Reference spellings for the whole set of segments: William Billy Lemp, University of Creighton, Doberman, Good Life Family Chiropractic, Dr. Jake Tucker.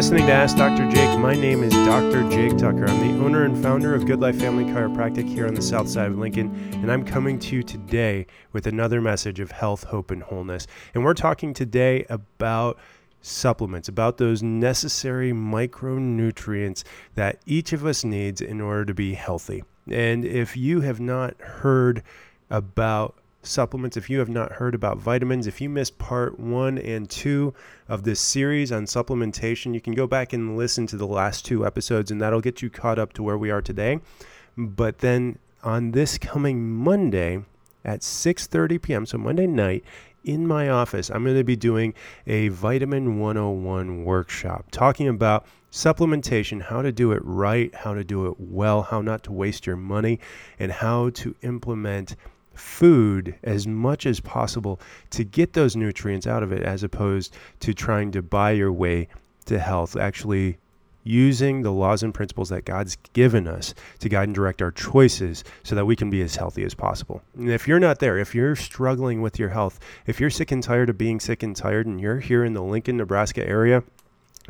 listening to Ask Dr. Jake. My name is Dr. Jake Tucker. I'm the owner and founder of Good Life Family Chiropractic here on the south side of Lincoln, and I'm coming to you today with another message of health, hope, and wholeness. And we're talking today about supplements, about those necessary micronutrients that each of us needs in order to be healthy. And if you have not heard about supplements, if you have not heard about vitamins, if you missed part 1 and 2 of this series on supplementation, you can go back and listen to the last 2 episodes, and that'll get you caught up to where we are today. But then on this coming Monday at 6:30 p.m., so Monday night, in my office, I'm going to be doing a Vitamin 101 workshop talking about supplementation, how to do it right, how to do it well, how not to waste your money, and how to implement food as much as possible to get those nutrients out of it, as opposed to trying to buy your way to health. Actually, using the laws and principles that God's given us to guide and direct our choices so that we can be as healthy as possible. And if you're not there, if you're struggling with your health, if you're sick and tired of being sick and tired, and you're here in the Lincoln, Nebraska area,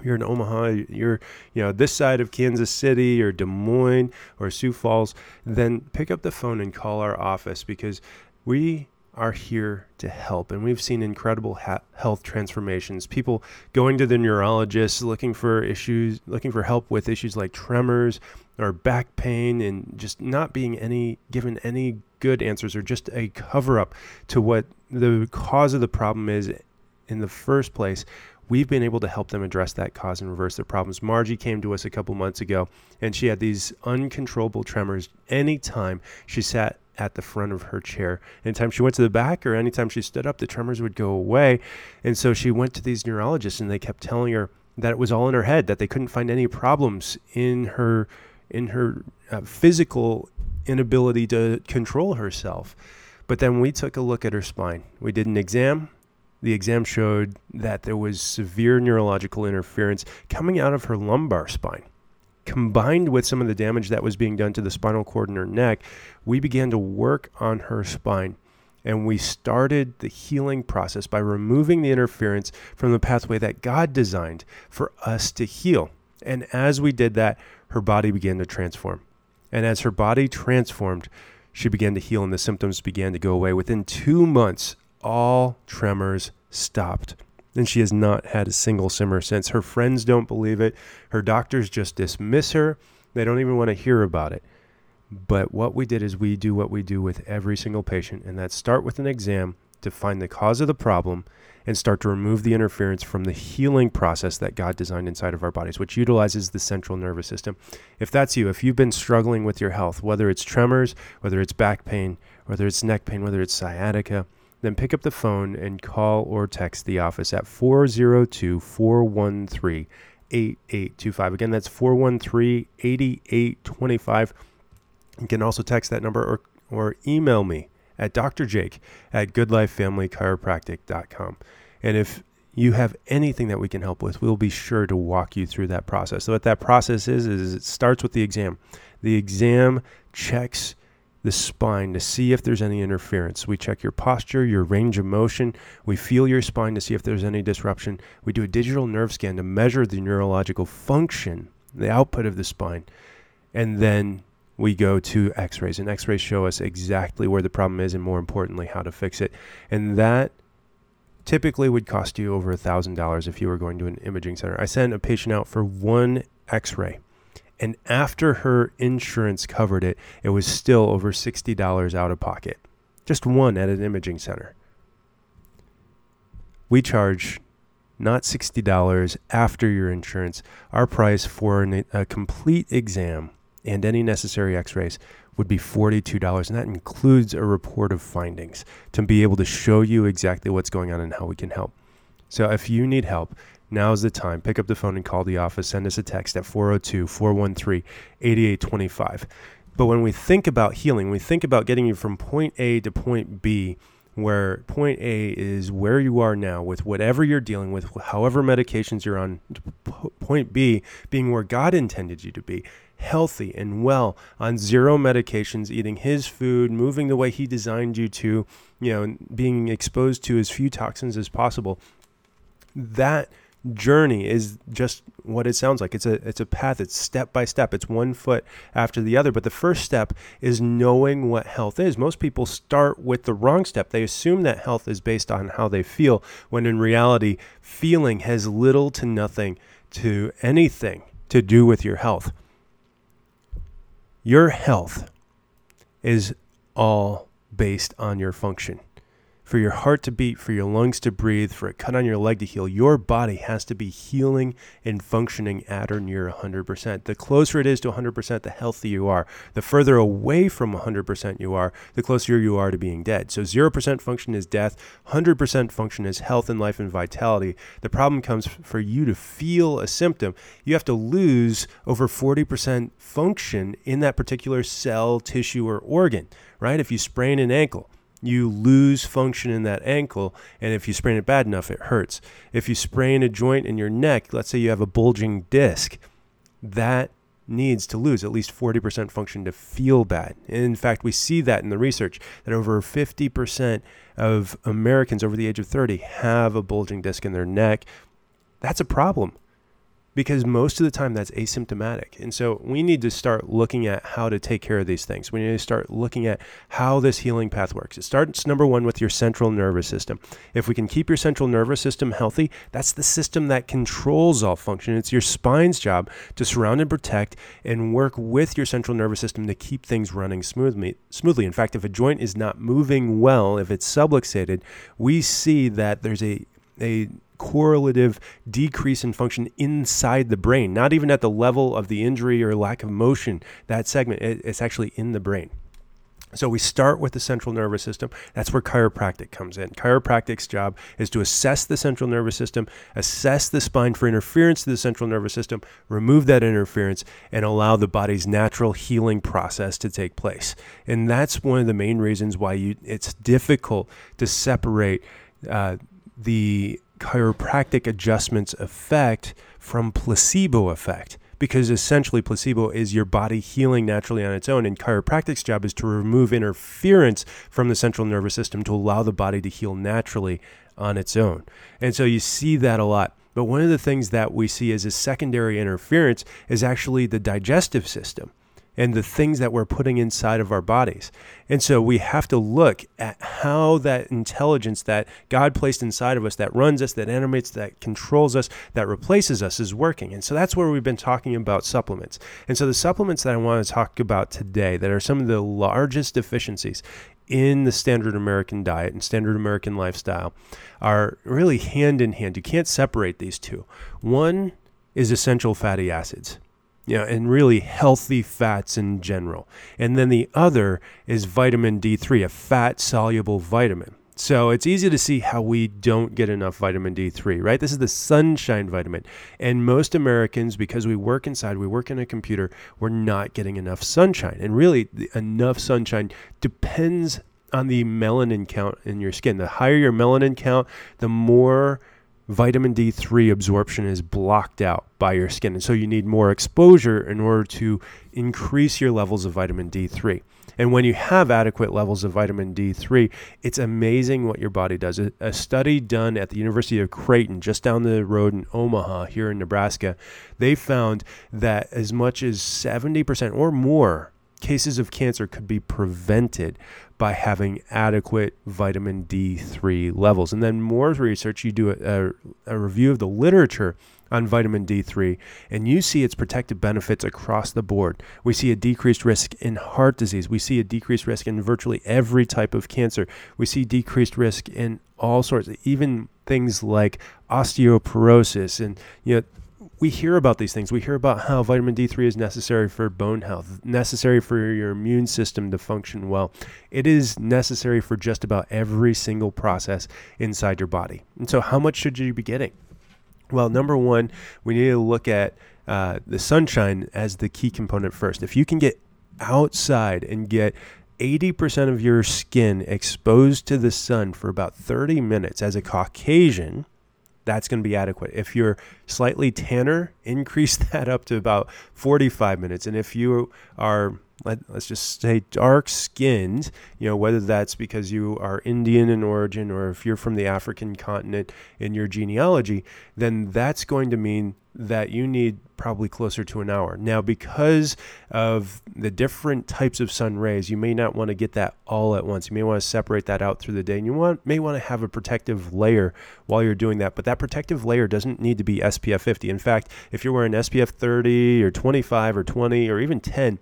you're in Omaha, you're, this side of Kansas City or Des Moines or Sioux Falls, then pick up the phone and call our office, because we are here to help. And we've seen incredible health transformations. People going to the neurologist, looking for help with issues like tremors or back pain, and just not being given any good answers, or just a cover up to what the cause of the problem is in the first place. We've been able to help them address that cause and reverse their problems. Margie came to us a couple months ago, and she had these uncontrollable tremors anytime she sat at the front of her chair. Anytime she went to the back, or anytime she stood up, the tremors would go away. And so she went to these neurologists, and they kept telling her that it was all in her head, that they couldn't find any problems in her physical inability to control herself. But then we took a look at her spine. We did an exam. The exam showed that there was severe neurological interference coming out of her lumbar spine. Combined with some of the damage that was being done to the spinal cord in her neck, we began to work on her spine. And we started the healing process by removing the interference from the pathway that God designed for us to heal. And as we did that, her body began to transform. And as her body transformed, she began to heal, and the symptoms began to go away. Within 2 months, all tremors stopped, and she has not had a single tremor since. Her friends don't believe it. Her doctors just dismiss her. They don't even want to hear about it. But what we did is we do what we do with every single patient, and that's start with an exam to find the cause of the problem and start to remove the interference from the healing process that God designed inside of our bodies, which utilizes the central nervous system. If that's you, if you've been struggling with your health, whether it's tremors, whether it's back pain, whether it's neck pain, whether it's sciatica, then pick up the phone and call or text the office at 402-413-8825. Again, that's 413-8825. You can also text that number or email me at drjake@goodlifefamilychiropractic.com. And if you have anything that we can help with, we'll be sure to walk you through that process. So what that process is it starts with the exam. The exam checks the spine to see if there's any interference. We check your posture, your range of motion. We feel your spine to see if there's any disruption. We do a digital nerve scan to measure the neurological function, the output of the spine. And then we go to x-rays, and x-rays show us exactly where the problem is, and more importantly, how to fix it. And that typically would cost you over $1,000 if you were going to an imaging center. I sent a patient out for 1 x-ray. And after her insurance covered it, it was still over $60 out of pocket. Just one at an imaging center. We charge not $60 after your insurance. Our price for a complete exam and any necessary x-rays would be $42. And that includes a report of findings to be able to show you exactly what's going on and how we can help. So if you need help, now's the time. Pick up the phone and call the office. Send us a text at 402-413-8825. But when we think about healing, we think about getting you from point A to point B, where point A is where you are now with whatever you're dealing with, however medications you're on, point B being where God intended you to be, healthy and well, on zero medications, eating his food, moving the way he designed you to, being exposed to as few toxins as possible. That journey is just what it sounds like. It's a path. It's step by step. It's one foot after the other. But the first step is knowing what health is. Most people start with the wrong step. They assume that health is based on how they feel, when in reality, feeling has little to nothing to anything to do with your health. Your health is all based on your function. For your heart to beat, for your lungs to breathe, for a cut on your leg to heal, your body has to be healing and functioning at or near 100%. The closer it is to 100%, the healthier you are. The further away from 100% you are, the closer you are to being dead. So 0% function is death, 100% function is health and life and vitality. The problem comes for you to feel a symptom. You have to lose over 40% function in that particular cell, tissue, or organ, right? If you sprain an ankle, you lose function in that ankle, and if you sprain it bad enough, it hurts. If you sprain a joint in your neck, let's say you have a bulging disc, that needs to lose at least 40% function to feel bad. And in fact, we see that in the research, that over 50% of Americans over the age of 30 have a bulging disc in their neck. That's a problem, because most of the time that's asymptomatic. And so we need to start looking at how to take care of these things. We need to start looking at how this healing path works. It starts, number one, with your central nervous system. If we can keep your central nervous system healthy, that's the system that controls all function. It's your spine's job to surround and protect and work with your central nervous system to keep things running smoothly. In fact, if a joint is not moving well, if it's subluxated, we see that there's a correlative decrease in function inside the brain, not even at the level of the injury or lack of motion. That segment, it's actually in the brain. So we start with the central nervous system. That's where chiropractic comes in. Chiropractic's job is to assess the central nervous system, assess the spine for interference to the central nervous system, remove that interference, and allow the body's natural healing process to take place. And that's one of the main reasons why it's difficult to separate the chiropractic adjustments effect from placebo effect, because essentially placebo is your body healing naturally on its own, and chiropractic's job is to remove interference from the central nervous system to allow the body to heal naturally on its own. And so you see that a lot. But one of the things that we see as a secondary interference is actually the digestive system and the things that we're putting inside of our bodies. And so we have to look at how that intelligence that God placed inside of us, that runs us, that animates, that controls us, that replaces us, is working. And so that's where we've been talking about supplements. And so the supplements that I want to talk about today that are some of the largest deficiencies in the standard American diet and standard American lifestyle are really hand in hand. You can't separate these two. One is essential fatty acids. And really healthy fats in general. And then the other is vitamin D3, a fat-soluble vitamin. So it's easy to see how we don't get enough vitamin D3, right? This is the sunshine vitamin. And most Americans, because we work inside, we work in a computer, we're not getting enough sunshine. And really, enough sunshine depends on the melanin count in your skin. The higher your melanin count, the more vitamin D3 absorption is blocked out by your skin. And so you need more exposure in order to increase your levels of vitamin D3. And when you have adequate levels of vitamin D3, it's amazing what your body does. A study done at the University of Creighton, just down the road in Omaha, here in Nebraska, they found that as much as 70% or more cases of cancer could be prevented by having adequate vitamin D3 levels. And then more research, you do a review of the literature on vitamin D3, and you see its protective benefits across the board. We see a decreased risk in heart disease. We see a decreased risk in virtually every type of cancer. We see decreased risk in all sorts, even things like osteoporosis. And we hear about these things. We hear about how vitamin D3 is necessary for bone health, necessary for your immune system to function well. It is necessary for just about every single process inside your body. And so how much should you be getting? Well, number one, we need to look at the sunshine as the key component first. If you can get outside and get 80% of your skin exposed to the sun for about 30 minutes as a Caucasian, that's going to be adequate. If you're slightly tanner, increase that up to about 45 minutes. And if you are, let's just say, dark skinned, you know, whether that's because you are Indian in origin or if you're from the African continent in your genealogy, then that's going to mean that you need probably closer to an hour. Now, because of the different types of sun rays, you may not want to get that all at once. You may want to separate that out through the day, and you may want to have a protective layer while you're doing that. But that protective layer doesn't need to be SPF 50. In fact, if you're wearing SPF 30 or 25 or 20 or even 10,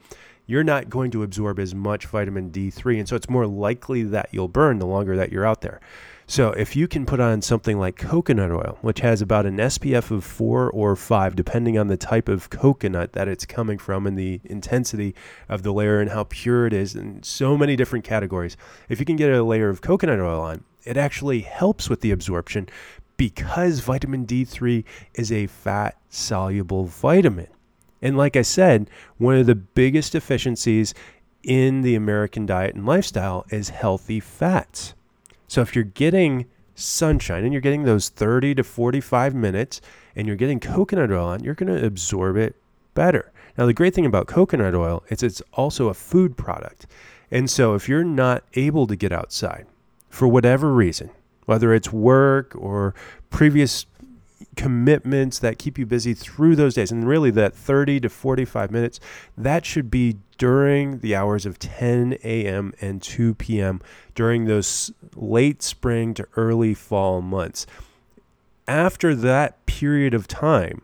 you're not going to absorb as much vitamin D3. And so it's more likely that you'll burn the longer that you're out there. So if you can put on something like coconut oil, which has about an SPF of 4 or 5, depending on the type of coconut that it's coming from and the intensity of the layer and how pure it is, and so many different categories. If you can get a layer of coconut oil on, it actually helps with the absorption because vitamin D3 is a fat-soluble vitamin. And like I said, one of the biggest deficiencies in the American diet and lifestyle is healthy fats. So if you're getting sunshine and you're getting those 30 to 45 minutes and you're getting coconut oil on, you're going to absorb it better. Now, the great thing about coconut oil is it's also a food product. And so if you're not able to get outside for whatever reason, whether it's work or previous commitments that keep you busy through those days, and really that 30 to 45 minutes, that should be during the hours of 10 a.m. and 2 p.m. during those late spring to early fall months. After that period of time,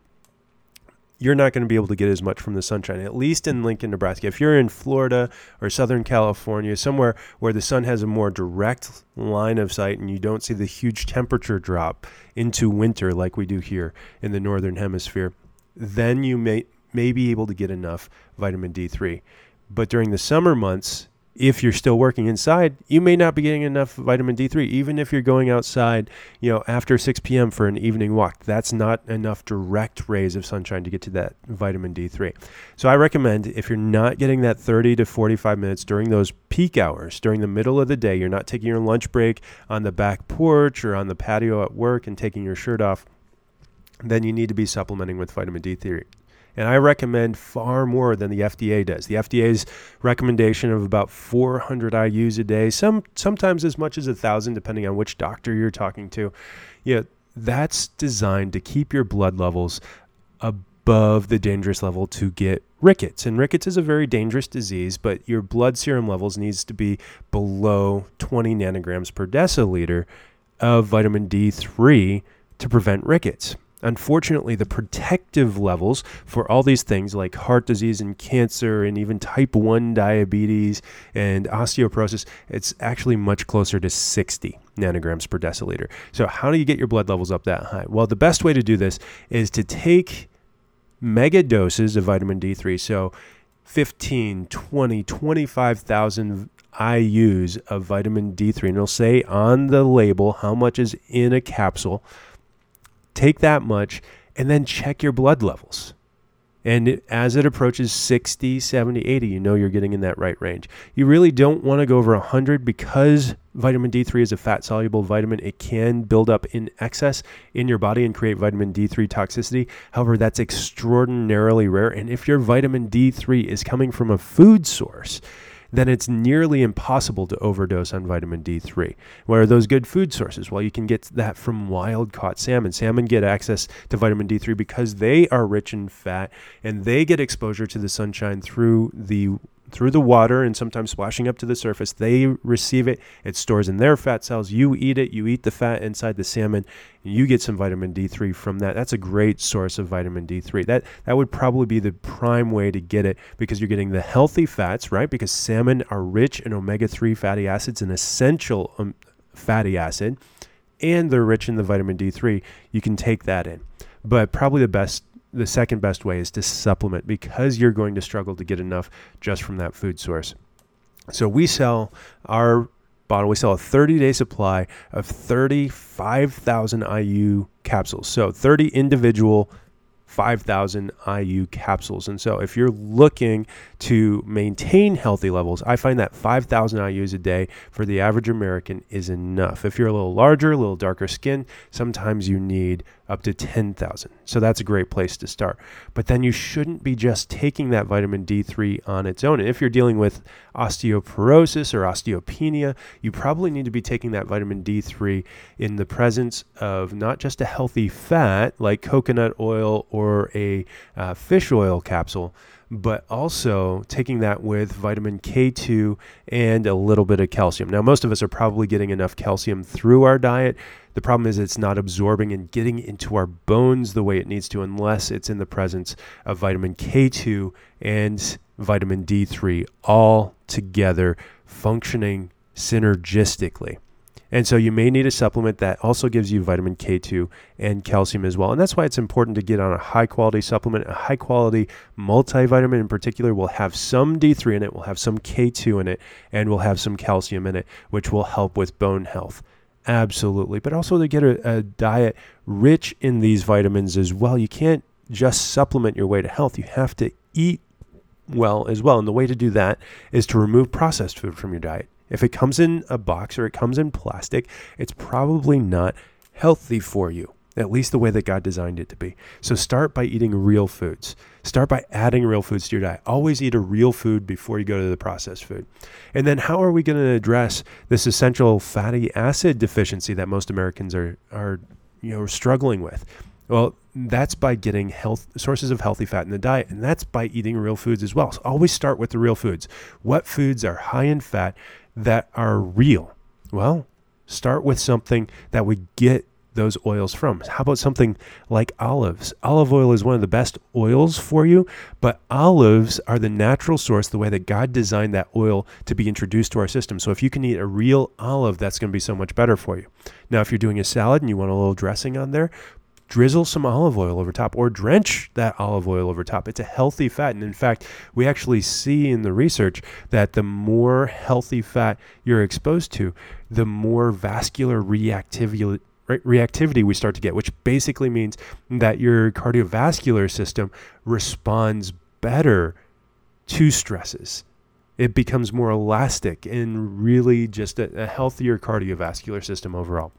you're not going to be able to get as much from the sunshine, at least in Lincoln, Nebraska. If you're in Florida or Southern California, somewhere where the sun has a more direct line of sight and you don't see the huge temperature drop into winter like we do here in the Northern Hemisphere, then you may be able to get enough vitamin D3. But during the summer months, if you're still working inside, you may not be getting enough vitamin D3, even if you're going outside, you know, after 6 p.m. for an evening walk. That's not enough direct rays of sunshine to get to that vitamin D3. So I recommend, if you're not getting that 30 to 45 minutes during those peak hours, during the middle of the day, you're not taking your lunch break on the back porch or on the patio at work and taking your shirt off, then you need to be supplementing with vitamin D3. And I recommend far more than the FDA does. The FDA's recommendation of about 400 IUs a day, sometimes as much as 1,000, depending on which doctor you're talking to. You know, that's designed to keep your blood levels above the dangerous level to get rickets. And rickets is a very dangerous disease, but your blood serum levels needs to be below 20 nanograms per deciliter of vitamin D3 to prevent rickets. Unfortunately, the protective levels for all these things like heart disease and cancer and even type 1 diabetes and osteoporosis, it's actually much closer to 60 nanograms per deciliter. So how do you get your blood levels up that high? Well, the best way to do this is to take mega doses of vitamin D3. So 15, 20, 25,000 IUs of vitamin D3. And it'll say on the label how much is in a capsule. Take that much and then check your blood levels. And as it approaches 60, 70, 80, you know you're getting in that right range. You really don't want to go over 100 because vitamin D3 is a fat-soluble vitamin. It can build up in excess in your body and create vitamin D3 toxicity. However, that's extraordinarily rare. And if your vitamin D3 is coming from a food source, then it's nearly impossible to overdose on vitamin D3. What are those good food sources? Well, you can get that from wild-caught salmon. Salmon get access to vitamin D3 because they are rich in fat, and they get exposure to the sunshine through the water and sometimes splashing up to the surface. They receive it. It stores in their fat cells. You eat it. You eat the fat inside the salmon, and you get some vitamin D3 from that. That's a great source of vitamin D3. That would probably be the prime way to get it because you're getting the healthy fats, right? Because salmon are rich in omega-3 fatty acids, an essential fatty acid, and they're rich in the vitamin D3. You can take that in. But probably the second best way is to supplement because you're going to struggle to get enough just from that food source. So we sell our bottle. We sell a 30-day supply of 35,000 IU capsules. So 30 individual 5,000 IU capsules. And so if you're looking to maintain healthy levels, I find that 5,000 IUs a day for the average American is enough. If you're a little larger, a little darker skin, sometimes you need up to 10,000. So that's a great place to start. But then you shouldn't be just taking that vitamin D3 on its own. And if you're dealing with osteoporosis or osteopenia, you probably need to be taking that vitamin D3 in the presence of not just a healthy fat like coconut oil or a fish oil capsule, but also taking that with vitamin K2 and a little bit of calcium. Now, most of us are probably getting enough calcium through our diet. The problem is it's not absorbing and getting into our bones the way it needs to unless it's in the presence of vitamin K2 and vitamin D3 all together functioning synergistically. And so you may need a supplement that also gives you vitamin K2 and calcium as well. And that's why it's important to get on a high-quality supplement. A high-quality multivitamin in particular will have some D3 in it, will have some K2 in it, and will have some calcium in it, which will help with bone health. Absolutely. But also to get a diet rich in these vitamins as well. You can't just supplement your way to health. You have to eat well as well. And the way to do that is to remove processed food from your diet. If it comes in a box or it comes in plastic, it's probably not healthy for you, at least the way that God designed it to be. So start by eating real foods. Start by adding real foods to your diet. Always eat a real food before you go to the processed food. And then how are we going to address this essential fatty acid deficiency that most Americans are struggling with? Well, that's by getting sources of healthy fat in the diet, and that's by eating real foods as well. So always start with the real foods. What foods are high in fat that are real? Well, start with something that we get those oils from. How about something like olives? Olive oil is one of the best oils for you, but olives are the natural source, the way that God designed that oil to be introduced to our system. So if you can eat a real olive, that's going to be so much better for you. Now, if you're doing a salad and you want a little dressing on there, drizzle some olive oil over top or drench that olive oil over top. It's a healthy fat. And in fact, we actually see in the research that the more healthy fat you're exposed to, the more vascular reactivity we start to get, which basically means that your cardiovascular system responds better to stresses. It becomes more elastic and really just a healthier cardiovascular system overall.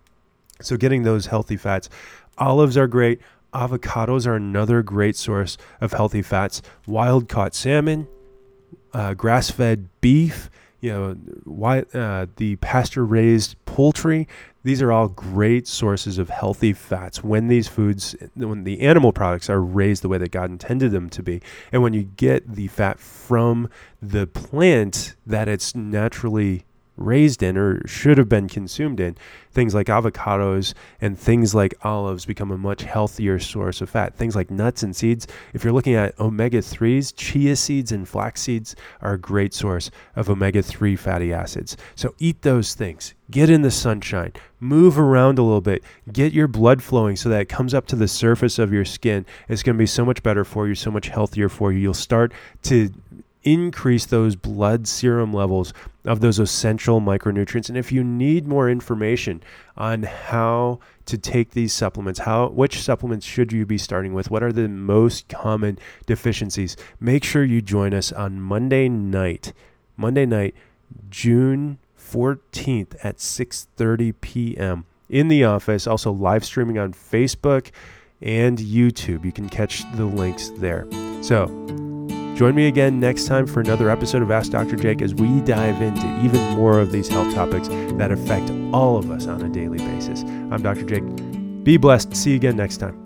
So getting those healthy fats. Olives are great. Avocados are another great source of healthy fats. Wild-caught salmon, grass-fed beef, the pasture-raised poultry. These are all great sources of healthy fats when the animal products are raised the way that God intended them to be. And when you get the fat from the plant that it's naturally raised in or should have been consumed in, things like avocados and things like olives become a much healthier source of fat. Things like nuts and seeds, if you're looking at omega-3s, chia seeds and flax seeds are a great source of omega-3 fatty acids. So eat those things. Get in the sunshine, move around a little bit, get your blood flowing so that it comes up to the surface of your skin. It's going to be so much better for you, so much healthier for you. You'll start to increase those blood serum levels of those essential micronutrients. And if you need more information on how to take these supplements, which supplements should you be starting with, what are the most common deficiencies, make sure you join us on Monday night, June 14th at 6:30 p.m. in the office, also live streaming on Facebook and YouTube. You can catch the links there. So join me again next time for another episode of Ask Dr. Jake as we dive into even more of these health topics that affect all of us on a daily basis. I'm Dr. Jake. Be blessed. See you again next time.